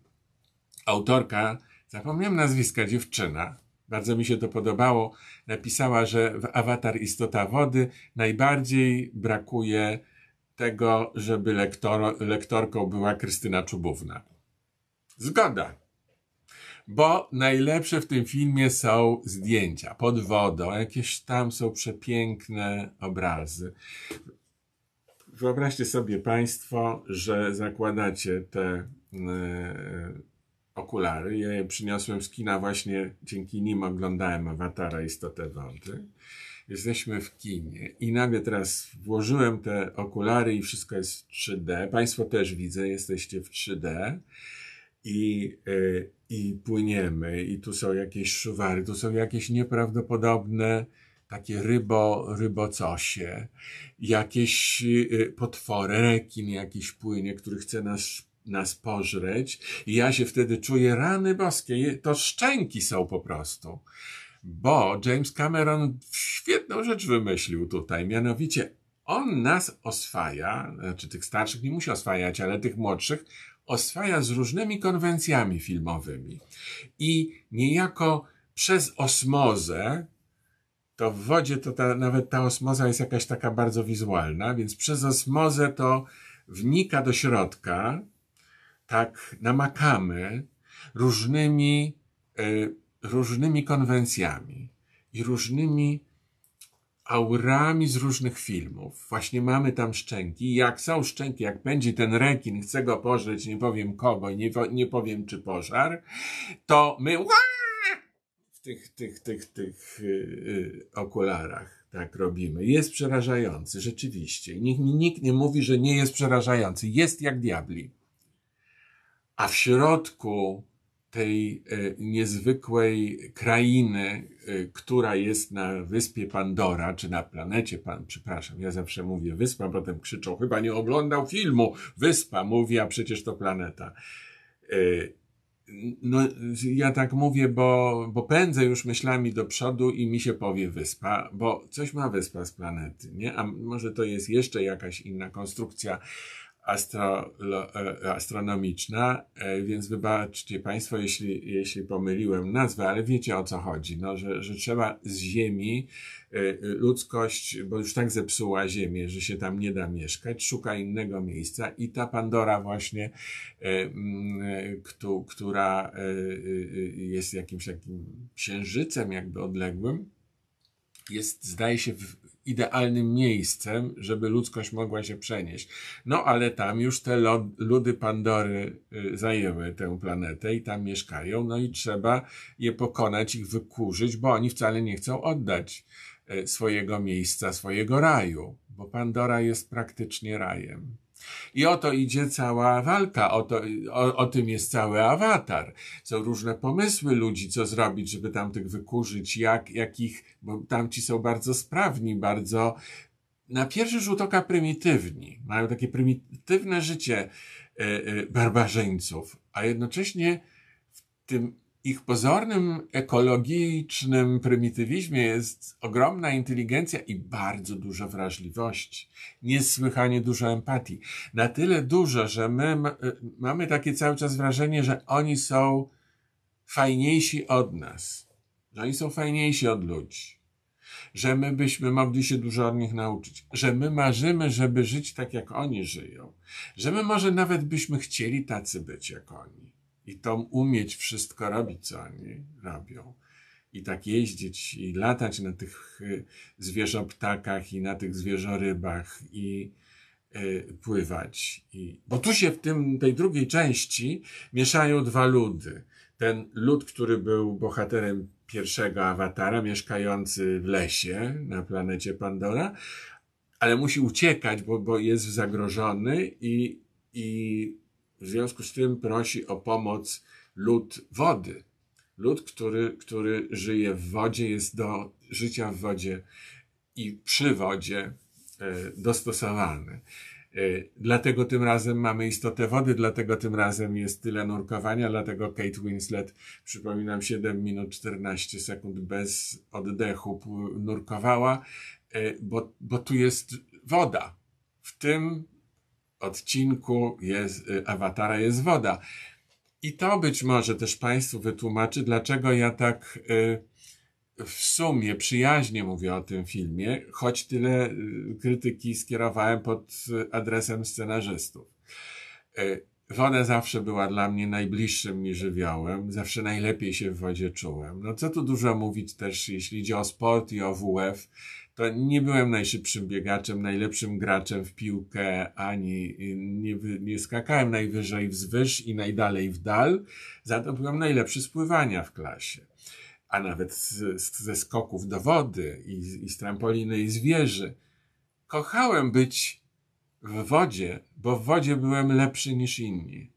autorka, zapomniałem nazwiska, dziewczyna, bardzo mi się to podobało, napisała, że w Avatar Istota Wody najbardziej brakuje tego, żeby lektorką była Krystyna Czubówna. Zgoda. Bo najlepsze w tym filmie są zdjęcia pod wodą. Jakieś tam są przepiękne obrazy. Wyobraźcie sobie państwo, że zakładacie te okulary. Ja je przyniosłem z kina, właśnie dzięki nim oglądałem Awatara, Istotę Wody. Jesteśmy w kinie i nagle teraz włożyłem te okulary i wszystko jest 3D. Państwo też widzę, jesteście w 3D. I płyniemy, i tu są jakieś szuwary, tu są jakieś nieprawdopodobne takie rybocosie, jakieś potwory, rekin jakiś płynie, który chce nas pożreć i ja się wtedy czuję, rany boskie, to szczęki są po prostu, bo James Cameron świetną rzecz wymyślił tutaj, mianowicie on nas oswaja, znaczy tych starszych nie musi oswajać, ale tych młodszych oswaja z różnymi konwencjami filmowymi i niejako przez osmozę, to w wodzie to nawet ta osmoza jest jakaś taka bardzo wizualna, więc przez osmozę to wnika do środka, tak namakamy różnymi konwencjami i różnymi aurami z różnych filmów. Właśnie mamy tam szczęki. Jak są szczęki, jak pędzi ten rekin, chce go pożreć, nie powiem kogo, nie powiem czy pożar, to my w tych okularach tak robimy. Jest przerażający, rzeczywiście. Nikt nie mówi, że nie jest przerażający. Jest jak diabli. A w środku tej niezwykłej krainy, która jest na wyspie Pandora, czy na planecie, przepraszam, ja zawsze mówię wyspa, potem krzyczą, chyba nie oglądał filmu, wyspa mówi, a przecież to planeta. No, ja tak mówię, bo pędzę już myślami do przodu i mi się powie wyspa, bo coś ma wyspa z planety, nie? A może to jest jeszcze jakaś inna konstrukcja astronomiczna, więc wybaczcie państwo, jeśli pomyliłem nazwę, ale wiecie o co chodzi, no, że trzeba z ziemi, ludzkość, bo już tak zepsuła ziemię, że się tam nie da mieszkać, szuka innego miejsca i ta Pandora właśnie, która jest jakimś takim księżycem jakby odległym, jest, zdaje się, idealnym miejscem, żeby ludzkość mogła się przenieść. No ale tam już te ludy Pandory zajęły tę planetę i tam mieszkają, no i trzeba je pokonać, ich wykurzyć, bo oni wcale nie chcą oddać swojego miejsca, swojego raju, bo Pandora jest praktycznie rajem. I o to idzie cała walka, o tym jest cały Awatar. Są różne pomysły ludzi, co zrobić, żeby tamtych wykurzyć, bo tamci są bardzo sprawni, bardzo na pierwszy rzut oka prymitywni. Mają takie prymitywne życie barbarzyńców, a jednocześnie w tym ich pozornym, ekologicznym prymitywizmie jest ogromna inteligencja i bardzo dużo wrażliwości. Niesłychanie dużo empatii. Na tyle dużo, że my mamy takie cały czas wrażenie, że oni są fajniejsi od nas. Że oni są fajniejsi od ludzi. Że my byśmy mogli się dużo od nich nauczyć. Że my marzymy, żeby żyć tak, jak oni żyją. Że my może nawet byśmy chcieli tacy być, jak oni. I to umieć wszystko robić, co oni robią. I tak jeździć i latać na tych zwierzoptakach i na tych zwierzorybach i pływać. Bo tu się w tej drugiej części mieszają dwa ludy. Ten lud, który był bohaterem pierwszego Awatara, mieszkający w lesie na planecie Pandora, ale musi uciekać, bo jest zagrożony i w związku z tym prosi o pomoc lud wody. Lud, który żyje w wodzie, jest do życia w wodzie i przy wodzie dostosowany. Dlatego tym razem mamy istotę wody, dlatego tym razem jest tyle nurkowania, dlatego Kate Winslet, przypominam, 7 minut 14 sekund bez oddechu nurkowała, bo tu jest woda. W tym odcinku Awatara jest woda. I to być może też Państwu wytłumaczy, dlaczego ja tak w sumie przyjaźnie mówię o tym filmie, choć tyle krytyki skierowałem pod adresem scenarzystów. Woda zawsze była dla mnie najbliższym mi żywiołem, zawsze najlepiej się w wodzie czułem. No co tu dużo mówić też, jeśli idzie o sport i o WF, to nie byłem najszybszym biegaczem, najlepszym graczem w piłkę, ani nie skakałem najwyżej wzwyż i najdalej w dal, za to byłem najlepszy z pływania w klasie. A nawet ze skoków do wody i z trampoliny i z wieży. Kochałem być w wodzie, bo w wodzie byłem lepszy niż inni.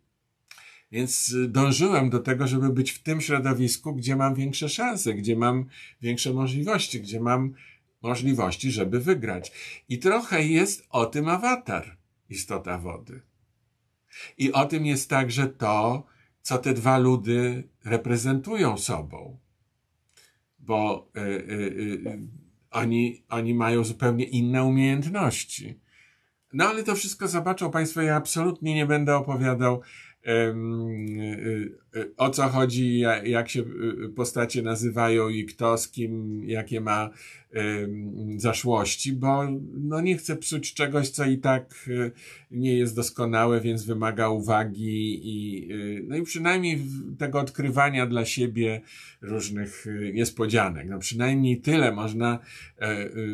Więc dążyłem do tego, żeby być w tym środowisku, gdzie mam większe szanse, gdzie mam większe możliwości, gdzie mam możliwości, żeby wygrać. I trochę jest o tym Awatar, istota wody. I o tym jest także to, co te dwa ludy reprezentują sobą. Bo oni mają zupełnie inne umiejętności. No ale to wszystko zobaczą Państwo. Ja absolutnie nie będę opowiadał o co chodzi, jak się postacie nazywają i kto z kim, jakie ma zaszłości, bo no nie chcę psuć czegoś, co i tak nie jest doskonałe, więc wymaga uwagi no i przynajmniej tego odkrywania dla siebie różnych niespodzianek. No przynajmniej tyle można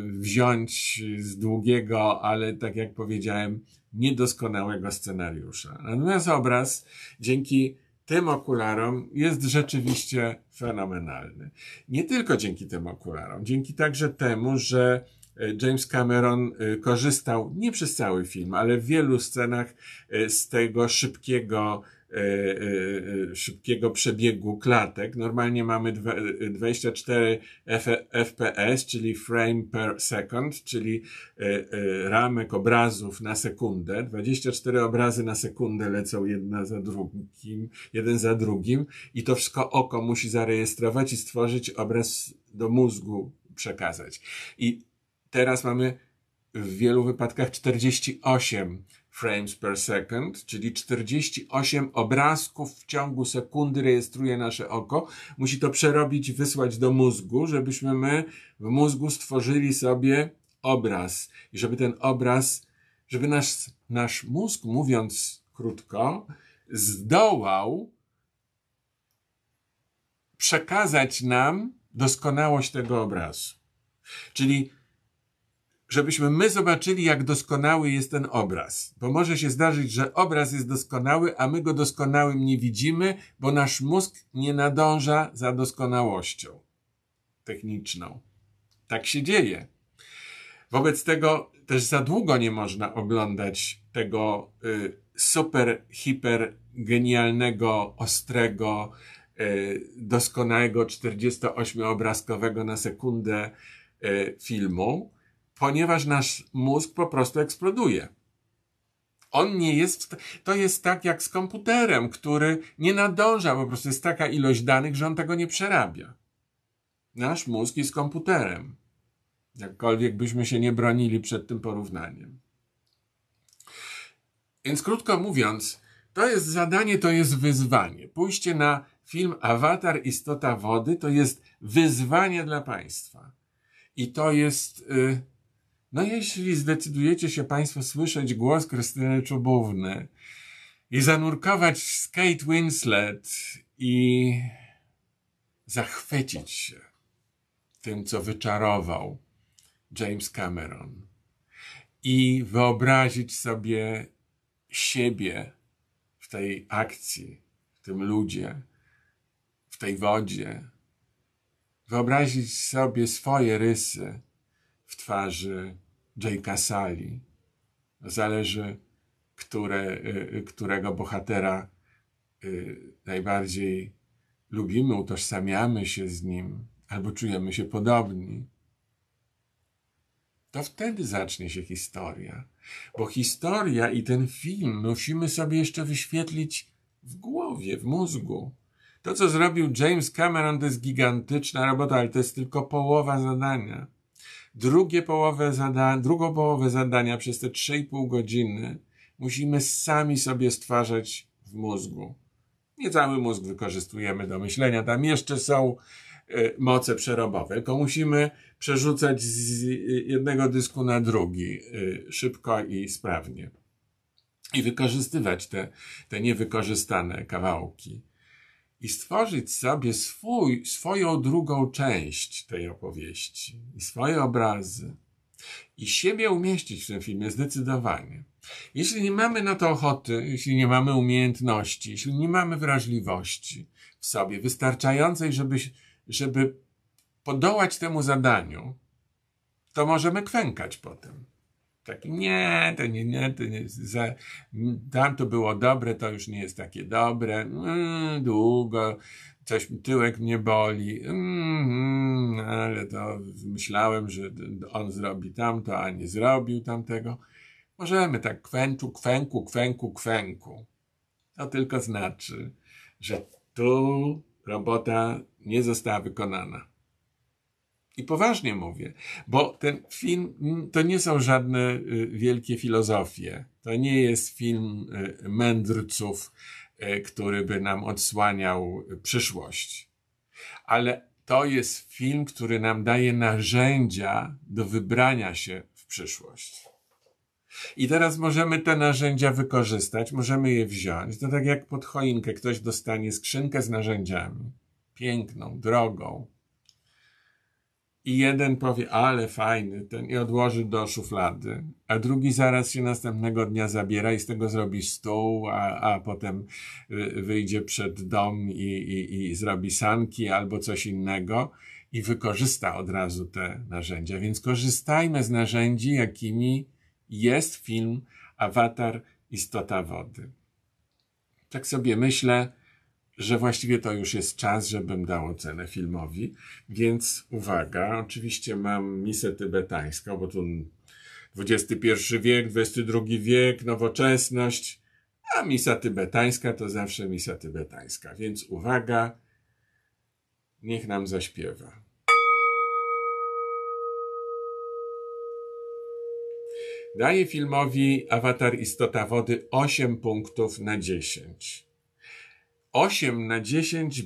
wziąć z długiego, ale tak jak powiedziałem, niedoskonałego scenariusza. Natomiast obraz dzięki tym okularom jest rzeczywiście fenomenalny. Nie tylko dzięki tym okularom, dzięki także temu, że James Cameron korzystał, nie przez cały film, ale w wielu scenach z tego szybkiego przebiegu klatek. Normalnie mamy 24 fps, czyli frame per second, czyli ramek obrazów na sekundę. 24 obrazy na sekundę lecą jeden za drugim i to wszystko oko musi zarejestrować i stworzyć obraz, do mózgu przekazać. I teraz mamy w wielu wypadkach 48 frames per second, czyli 48 obrazków w ciągu sekundy rejestruje nasze oko. Musi to przerobić, wysłać do mózgu, żebyśmy my w mózgu stworzyli sobie obraz. I żeby ten obraz, żeby nasz mózg, mówiąc krótko, zdołał przekazać nam doskonałość tego obrazu. Czyli żebyśmy my zobaczyli, jak doskonały jest ten obraz. Bo może się zdarzyć, że obraz jest doskonały, a my go doskonałym nie widzimy, bo nasz mózg nie nadąża za doskonałością techniczną. Tak się dzieje. Wobec tego też za długo nie można oglądać tego super, hiper genialnego, ostrego, doskonałego 48-obrazkowego na sekundę filmu, ponieważ nasz mózg po prostu eksploduje. On nie jest... To jest tak jak z komputerem, który nie nadąża, po prostu jest taka ilość danych, że on tego nie przerabia. Nasz mózg jest komputerem. Jakkolwiek byśmy się nie bronili przed tym porównaniem. Więc krótko mówiąc, to jest zadanie, to jest wyzwanie. Pójście na film Avatar, Istota Wody to jest wyzwanie dla Państwa. I to jest... No jeśli zdecydujecie się Państwo słyszeć głos Krystyny Czubówny i zanurkować z Kate Winslet i zachwycić się tym, co wyczarował James Cameron i wyobrazić sobie siebie w tej akcji, w tym ludzie, w tej wodzie, wyobrazić sobie swoje rysy w twarzy Jake'a Sully. Zależy, którego bohatera najbardziej lubimy, utożsamiamy się z nim albo czujemy się podobni. To wtedy zacznie się historia. Bo historia i ten film musimy sobie jeszcze wyświetlić w głowie, w mózgu. To, co zrobił James Cameron, to jest gigantyczna robota, ale to jest tylko połowa zadania. Drugą połowę zadania przez te 3,5 godziny musimy sami sobie stwarzać w mózgu. Nie cały mózg wykorzystujemy do myślenia, tam jeszcze są moce przerobowe, tylko musimy przerzucać z jednego dysku na drugi szybko i sprawnie. I wykorzystywać te niewykorzystane kawałki. I stworzyć sobie swoją drugą część tej opowieści. I swoje obrazy. I siebie umieścić w tym filmie zdecydowanie. Jeśli nie mamy na to ochoty, jeśli nie mamy umiejętności, jeśli nie mamy wrażliwości w sobie wystarczającej, żeby podołać temu zadaniu, to możemy kwękać potem. Taki nie, tam to było dobre, to już nie jest takie dobre, długo, coś tyłek mnie boli, ale to myślałem, że on zrobi tamto, a nie zrobił tamtego. Możemy tak kwęku. To tylko znaczy, że tu robota nie została wykonana. I poważnie mówię, bo ten film to nie są żadne wielkie filozofie. To nie jest film mędrców, który by nam odsłaniał przyszłość. Ale to jest film, który nam daje narzędzia do wybrania się w przyszłość. I teraz możemy te narzędzia wykorzystać, możemy je wziąć. To tak jak pod choinkę ktoś dostanie skrzynkę z narzędziami. Piękną, drogą. I jeden powie, ale fajny, ten i odłoży do szuflady, a drugi zaraz się następnego dnia zabiera i z tego zrobi stół, a potem wyjdzie przed dom i zrobi sanki albo coś innego i wykorzysta od razu te narzędzia. Więc korzystajmy z narzędzi, jakimi jest film Avatar, Istota Wody. Tak sobie myślę, że właściwie to już jest czas, żebym dał ocenę filmowi. Więc uwaga, oczywiście mam misę tybetańską, bo tu XXI wiek, XXII wiek, nowoczesność, a misa tybetańska to zawsze misa tybetańska. Więc uwaga, niech nam zaśpiewa. Daję filmowi Avatar, Istota Wody 8 punktów na 10. 8 na 10,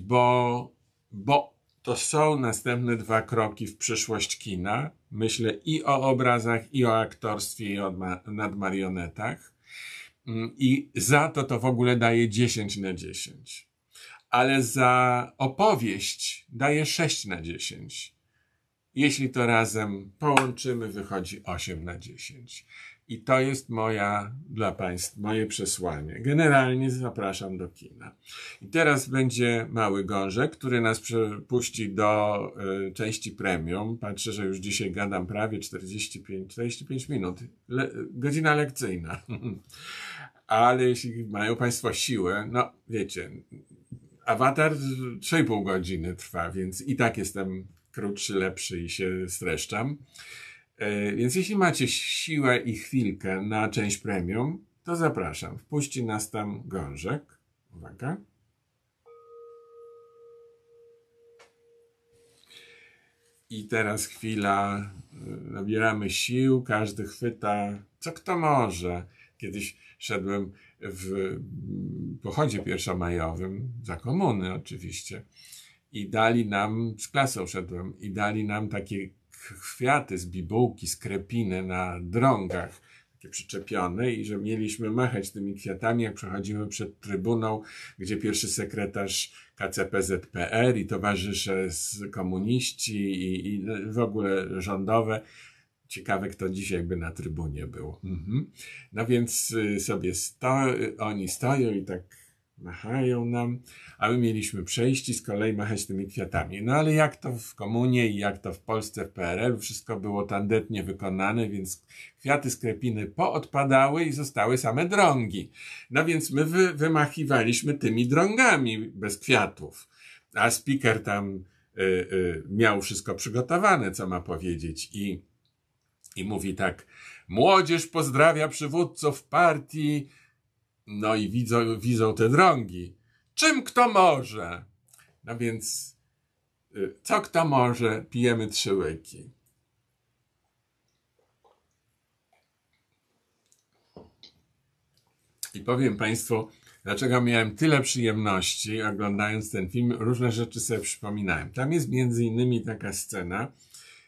bo to są następne dwa kroki w przyszłość kina. Myślę i o obrazach, i o aktorstwie, i o nadmarionetach. I za to w ogóle daje 10 na 10. Ale za opowieść daje 6 na 10. Jeśli to razem połączymy, wychodzi 8/10. I to jest dla Państwa, moje przesłanie. Generalnie zapraszam do kina. I teraz będzie mały gążek, który nas przepuści do części premium. Patrzę, że już dzisiaj gadam prawie 45 minut. Godzina lekcyjna. Ale jeśli mają Państwo siłę, no wiecie, Avatar 3,5 godziny trwa, więc i tak jestem krótszy, lepszy i się streszczam. Więc jeśli macie siłę i chwilkę na część premium, to zapraszam. Wpuści nas tam gążek. Uwaga. I teraz chwila. Nabieramy sił. Każdy chwyta, co kto może. Kiedyś szedłem w pochodzie pierwszomajowym, za komuny oczywiście, i dali nam, z klasą szedłem, i dali nam takie kwiaty z bibułki, z krepiny na drągach, takie przyczepione, i że mieliśmy machać tymi kwiatami, jak przechodzimy przed trybuną, gdzie pierwszy sekretarz KCPZPR i towarzysze z komuniści i w ogóle rządowe. Ciekawe, kto dzisiaj by na trybunie był. No więc sobie oni stoją i tak machają nam, a my mieliśmy przejść i z kolei machać tymi kwiatami. No ale jak to w komunie i jak to w Polsce, w PRL, wszystko było tandetnie wykonane, więc kwiaty z krepiny poodpadały i zostały same drągi. No więc my wymachiwaliśmy tymi drągami bez kwiatów, a speaker tam miał wszystko przygotowane, co ma powiedzieć, i mówi tak: młodzież pozdrawia przywódców partii. No i widzą te drągi. Czym kto może? No więc co kto może, pijemy 3 łyki. I powiem Państwu, dlaczego miałem tyle przyjemności oglądając ten film. Różne rzeczy sobie przypominałem. Tam jest między innymi taka scena,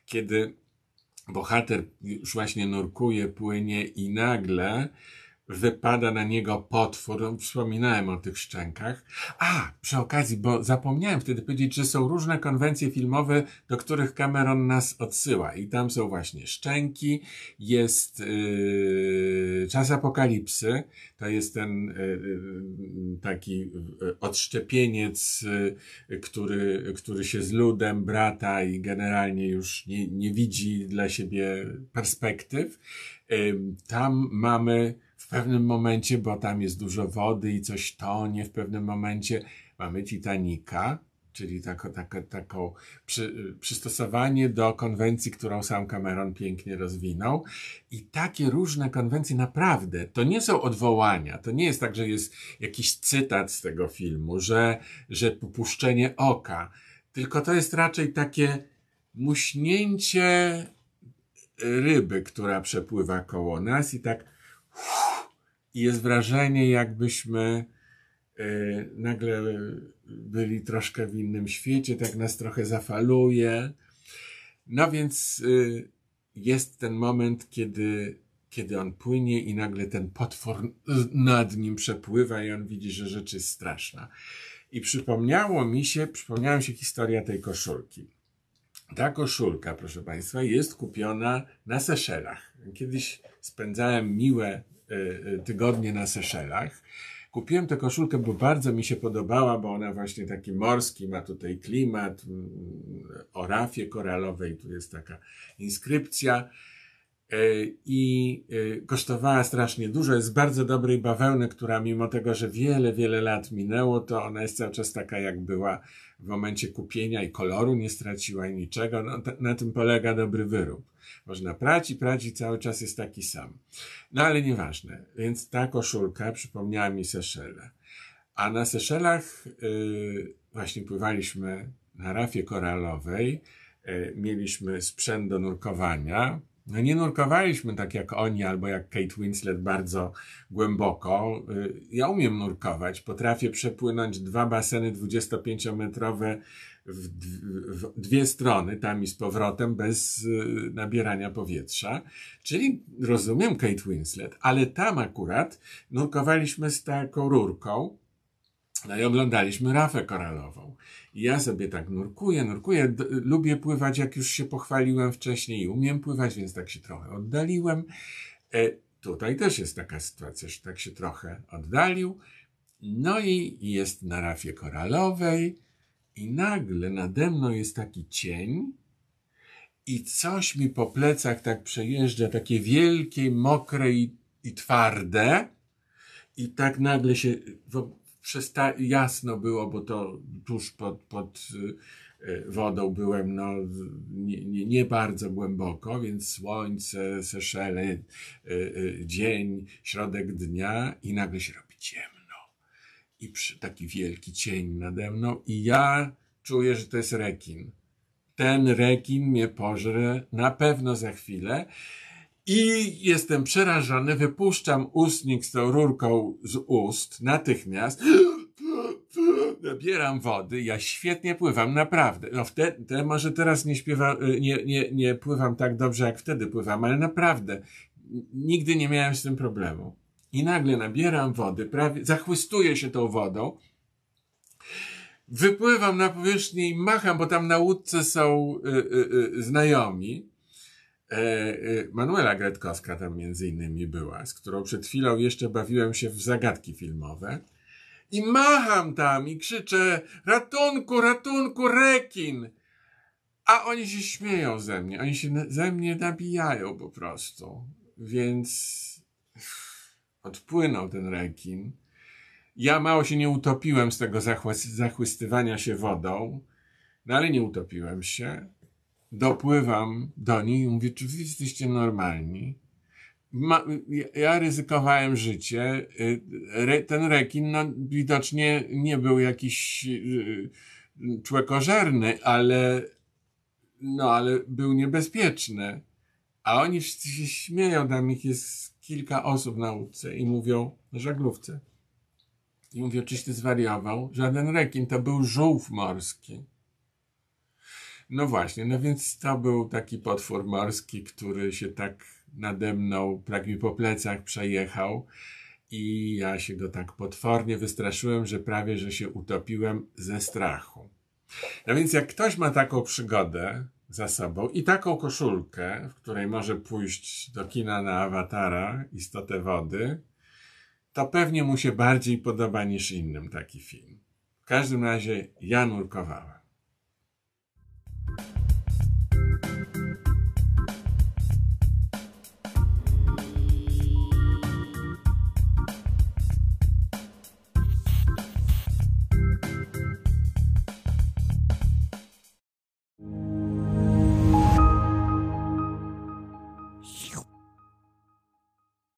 kiedy bohater już właśnie nurkuje, płynie i nagle wypada na niego potwór. Wspominałem o tych szczękach. A, przy okazji, bo zapomniałem wtedy powiedzieć, że są różne konwencje filmowe, do których Cameron nas odsyła. I tam są właśnie szczęki, jest Czas Apokalipsy, to jest ten taki odszczepieniec, który się z ludem brata i generalnie już nie widzi dla siebie perspektyw. Tam mamy w pewnym momencie, bo tam jest dużo wody i coś tonie, w pewnym momencie mamy Titanica, czyli taką przystosowanie do konwencji, którą sam Cameron pięknie rozwinął. I takie różne konwencje naprawdę, to nie są odwołania, to nie jest tak, że jest jakiś cytat z tego filmu, że popuszczenie oka, tylko to jest raczej takie muśnięcie ryby, która przepływa koło nas i tak i jest wrażenie, jakbyśmy nagle byli troszkę w innym świecie, tak nas trochę zafaluje. No więc jest ten moment, kiedy on płynie i nagle ten potwór nad nim przepływa i on widzi, że rzecz jest straszna. I przypomniała mi się historia tej koszulki. Ta koszulka, proszę Państwa, jest kupiona na Seszelach. Kiedyś spędzałem miłe tygodnie na Seszelach. Kupiłem tę koszulkę, bo bardzo mi się podobała, bo ona właśnie taki morski, ma tutaj klimat o rafie koralowej, tu jest taka inskrypcja i kosztowała strasznie dużo. Jest z bardzo dobrej bawełny, która mimo tego, że wiele, wiele lat minęło, to ona jest cały czas taka, jak była w momencie kupienia i koloru nie straciła niczego. No, na tym polega dobry wyrób. Można prać i cały czas jest taki sam. No ale nieważne. Więc ta koszulka przypomniała mi Seszele. A na Seszelach właśnie pływaliśmy na rafie koralowej. Mieliśmy sprzęt do nurkowania. No nie nurkowaliśmy tak jak oni, albo jak Kate Winslet, bardzo głęboko. Ja umiem nurkować, potrafię przepłynąć 2 baseny 25-metrowe w 2 strony, tam i z powrotem, bez nabierania powietrza. Czyli rozumiem Kate Winslet, ale tam akurat nurkowaliśmy z taką rurką, No i oglądaliśmy rafę koralową. I ja sobie tak nurkuję. Lubię pływać, jak już się pochwaliłem wcześniej i umiem pływać, więc tak się trochę oddaliłem. Tutaj też jest taka sytuacja, że tak się trochę oddalił. No i jest na rafie koralowej i nagle nade mną jest taki cień i coś mi po plecach tak przejeżdża, takie wielkie, mokre i twarde i tak nagle się jasno było, bo to tuż pod wodą byłem, no nie bardzo głęboko, więc słońce, Seszele, dzień, środek dnia i nagle się robi ciemno. I taki wielki cień nade mną i ja czuję, że to jest rekin. Ten rekin mnie pożre na pewno za chwilę i jestem przerażony, wypuszczam ustnik z tą rurką z ust natychmiast. Nabieram wody, ja świetnie pływam, naprawdę. No może teraz nie pływam tak dobrze, jak wtedy pływam, ale naprawdę nigdy nie miałem z tym problemu. I nagle nabieram wody, prawie zachłystuję się tą wodą, wypływam na powierzchnię i macham, bo tam na łódce są znajomi. Manuela Gretkowska tam między innymi była, z którą przed chwilą jeszcze bawiłem się w zagadki filmowe. I macham tam i krzyczę: ratunku, ratunku, rekin! A oni się śmieją ze mnie, oni się ze mnie nabijają po prostu. Więc odpłynął ten rekin. Ja mało się nie utopiłem z tego zachłystywania się wodą, no ale nie utopiłem się. Dopływam do nich i mówię: czy wy jesteście normalni? Ja ryzykowałem życie. Ten rekin widocznie nie był jakiś człekożerny, ale był niebezpieczny. A oni wszyscy się śmieją, tam ich jest kilka osób na łódce i mówią, na żaglówce. I mówię: czyś ty zwariował? Żaden rekin, to był żółw morski. No właśnie, no więc to był taki potwór morski, który się tak nade mną, tak mi po plecach przejechał i ja się go tak potwornie wystraszyłem, że prawie, że się utopiłem ze strachu. No więc jak ktoś ma taką przygodę za sobą i taką koszulkę, w której może pójść do kina na Awatara, Istotę Wody, to pewnie mu się bardziej podoba niż innym taki film. W każdym razie ja nurkowałem.